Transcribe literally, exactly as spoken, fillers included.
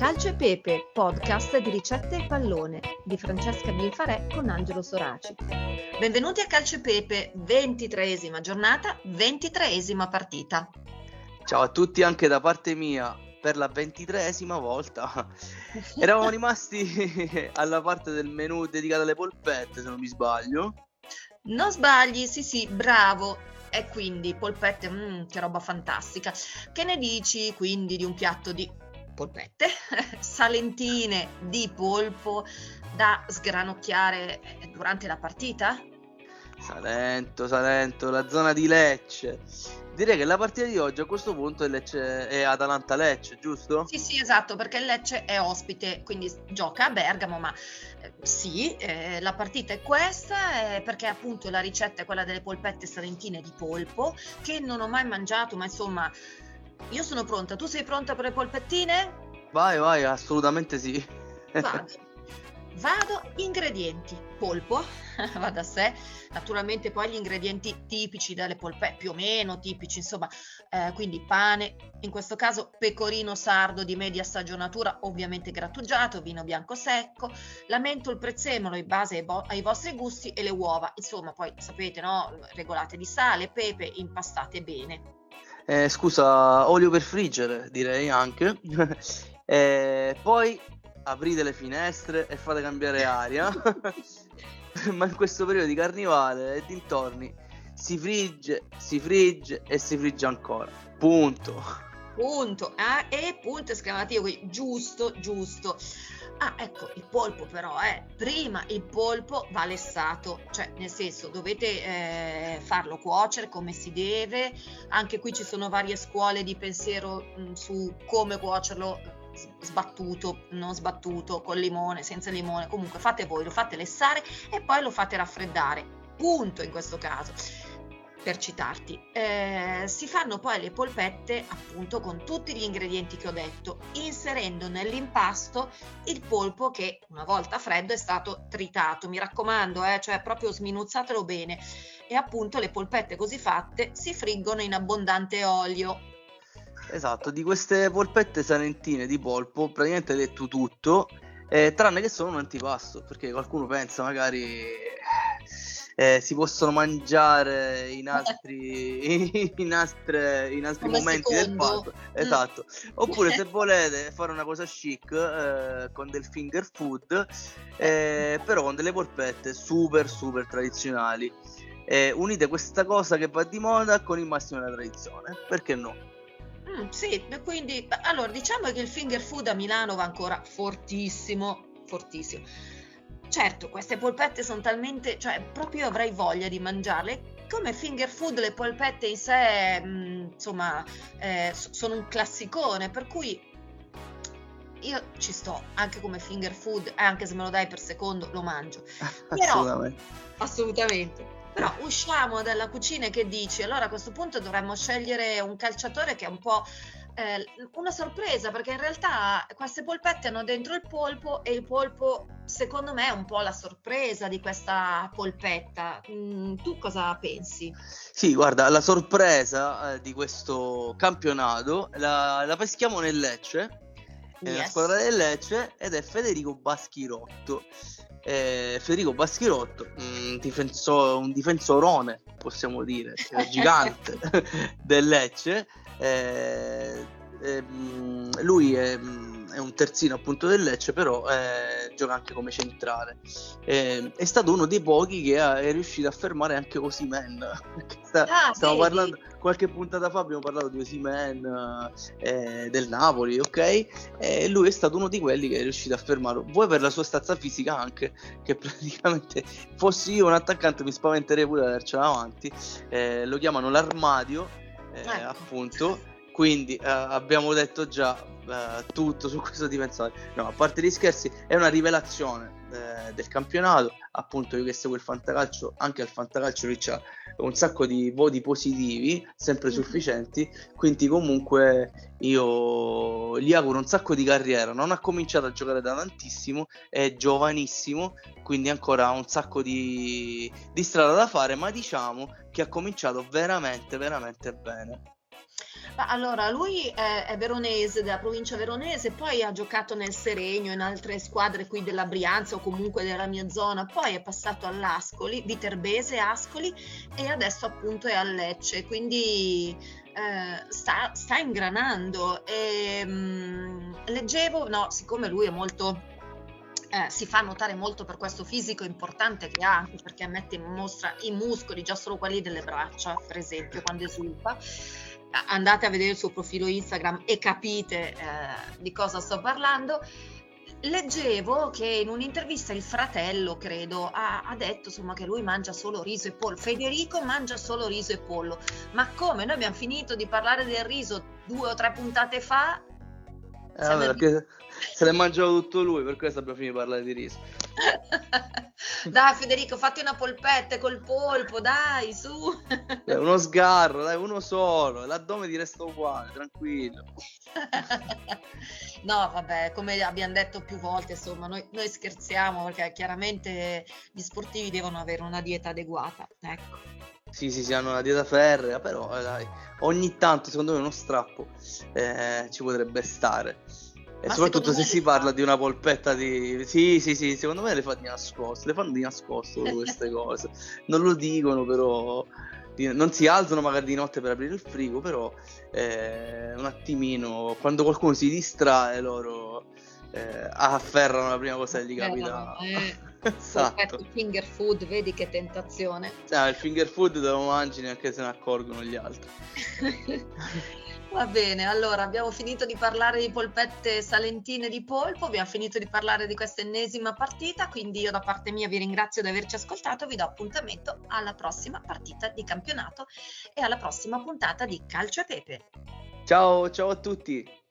Calcio e Pepe, podcast di ricette e pallone di Francesca Bifarè con Angelo Soraci. Benvenuti a Calcio e Pepe, ventitreesima giornata, ventitreesima partita. Ciao a tutti anche da parte mia per la ventitreesima volta. Eravamo rimasti alla parte del menù dedicata alle polpette, se non mi sbaglio. Non sbagli, sì sì, bravo. E quindi polpette, mm, che roba fantastica. Che ne dici quindi di un piatto di polpette salentine di polpo da sgranocchiare durante la partita? Salento, Salento, la zona di Lecce. Direi che la partita di oggi a questo punto è, Lecce, è Atalanta-Lecce, giusto? Sì, sì, esatto, perché il Lecce è ospite, quindi gioca a Bergamo, ma eh, sì, eh, la partita è questa, eh, perché appunto la ricetta è quella delle polpette salentine di polpo, che non ho mai mangiato, ma insomma, io sono pronta. Tu sei pronta per le polpettine? Vai, vai, assolutamente sì. Vado. Vado, ingredienti, polpo, va da sé, naturalmente poi gli ingredienti tipici delle polpette, più o meno tipici, insomma, eh, quindi pane, in questo caso pecorino sardo di media stagionatura, ovviamente grattugiato, vino bianco secco, la mentola, il prezzemolo in base ai, bo- ai vostri gusti e le uova, insomma, poi sapete, no, regolate di sale, pepe, impastate bene. Eh, scusa, olio per friggere direi anche, eh, poi... aprite le finestre e fate cambiare aria. Ma in questo periodo di carnevale e dintorni si frigge, si frigge e si frigge ancora. Punto. Punto, eh? E punto esclamativo, quindi giusto, giusto. Ah, ecco, il polpo però, eh, prima il polpo va lessato, cioè nel senso dovete eh, farlo cuocere come si deve. Anche qui ci sono varie scuole di pensiero mh, su come cuocerlo, sbattuto, non sbattuto, con limone, senza limone, comunque fate voi, lo fate lessare e poi lo fate raffreddare, punto in questo caso, per citarti. Eh, si fanno poi le polpette appunto con tutti gli ingredienti che ho detto, inserendo nell'impasto il polpo che una volta freddo è stato tritato, mi raccomando, eh, cioè proprio sminuzzatelo bene, e appunto le polpette così fatte si friggono in abbondante olio. Esatto, di queste polpette salentine di polpo praticamente hai detto tutto, eh, tranne che sono un antipasto, perché qualcuno pensa magari eh, si possono mangiare in altri, in altre, in altri momenti secondo del pasto. Esatto. Mm. Oppure se volete fare una cosa chic eh, con del finger food, eh, però con delle polpette super super tradizionali. Eh, unite questa cosa che va di moda con il massimo della tradizione, perché no? Mm, sì, quindi allora diciamo che il finger food a Milano va ancora fortissimo, fortissimo. Certo, queste polpette sono talmente, cioè proprio avrei voglia di mangiarle. Come finger food le polpette in sé, mh, insomma, eh, sono un classicone, per cui io ci sto anche come finger food, eh, anche se me lo dai per secondo lo mangio. Però, assolutamente. assolutamente. Però usciamo dalla cucina che dici, allora a questo punto dovremmo scegliere un calciatore che è un po' eh, una sorpresa, perché in realtà queste polpette hanno dentro il polpo e il polpo secondo me è un po' la sorpresa di questa polpetta. Mm, tu cosa pensi? Sì, guarda, la sorpresa eh, di questo campionato la, la peschiamo nel Lecce. Yes. La squadra del Lecce ed è Federico Baschirotto. Eh, Federico Baschirotto, un, difenso, un difensorone, possiamo dire, gigante del Lecce. Eh, eh, lui è, è un terzino appunto del Lecce, però eh, gioca anche come centrale. Eh, è stato uno dei pochi che ha, è riuscito a fermare anche Osimhen. Ah, stiamo parlando, qualche puntata fa abbiamo parlato di Osimhen eh, del Napoli, ok? E lui è stato uno di quelli che è riuscito a fermarlo, vuoi per la sua stazza fisica anche, che praticamente fossi io un attaccante mi spaventerei pure ad avercela avanti. Eh, lo chiamano l'armadio, eh, ecco. Appunto, quindi eh, abbiamo detto già eh, tutto su questo difensore. No, a parte gli scherzi, è una rivelazione del campionato. Appunto, io che seguo il fantacalcio, anche al fantacalcio lì c'è un sacco di voti positivi sempre mm-hmm. sufficienti, quindi comunque io gli auguro un sacco di carriera. Non ha cominciato a giocare da tantissimo, è giovanissimo, quindi ancora ha un sacco di, di strada da fare, ma diciamo che ha cominciato veramente veramente bene. Ma allora, lui è, è veronese, della provincia veronese, poi ha giocato nel Seregno, in altre squadre qui della Brianza o comunque della mia zona, poi è passato all'Ascoli, Viterbese, Ascoli, e adesso appunto è a Lecce, quindi eh, sta, sta ingranando. E, mh, leggevo, no, siccome lui è molto... Eh, si fa notare molto per questo fisico importante che ha, anche perché mette in mostra i muscoli, già solo quelli delle braccia, per esempio, quando esulpa. Andate a vedere il suo profilo Instagram e capite eh, di cosa sto parlando. Leggevo che in un'intervista il fratello, credo, ha, ha detto insomma che lui mangia solo riso e pollo. Federico mangia solo riso e pollo. Ma come? Noi abbiamo finito di parlare del riso due o tre puntate fa. Eh, vabbè, perché se l'è mangiato tutto lui, per questo abbiamo finito di parlare di riso. Dai Federico, fatti una polpetta col polpo, dai, su. Dai, uno sgarro, dai, uno solo, l'addome ti resta uguale, tranquillo. No, vabbè, come abbiamo detto più volte, insomma, noi, noi scherziamo perché chiaramente gli sportivi devono avere una dieta adeguata, ecco. Sì, sì, sì, hanno una dieta ferrea, però eh, dai, ogni tanto secondo me uno strappo eh, ci potrebbe stare. E ma soprattutto se si fa... parla di una polpetta di... Sì, sì, sì, secondo me le fanno di nascosto, le fanno di nascosto queste cose. Non lo dicono però, non si alzano magari di notte per aprire il frigo, però eh, un attimino, quando qualcuno si distrae loro eh, afferrano la prima cosa che gli capita. Eh, Esatto. Il finger food, vedi che tentazione. Ah, il finger food lo mangi neanche se ne accorgono gli altri. Va bene, allora abbiamo finito di parlare di polpette salentine di polpo, abbiamo finito di parlare di questa ennesima partita, quindi io da parte mia vi ringrazio di averci ascoltato, vi do appuntamento alla prossima partita di campionato e alla prossima puntata di Calcio e Pepe. Ciao, ciao a tutti.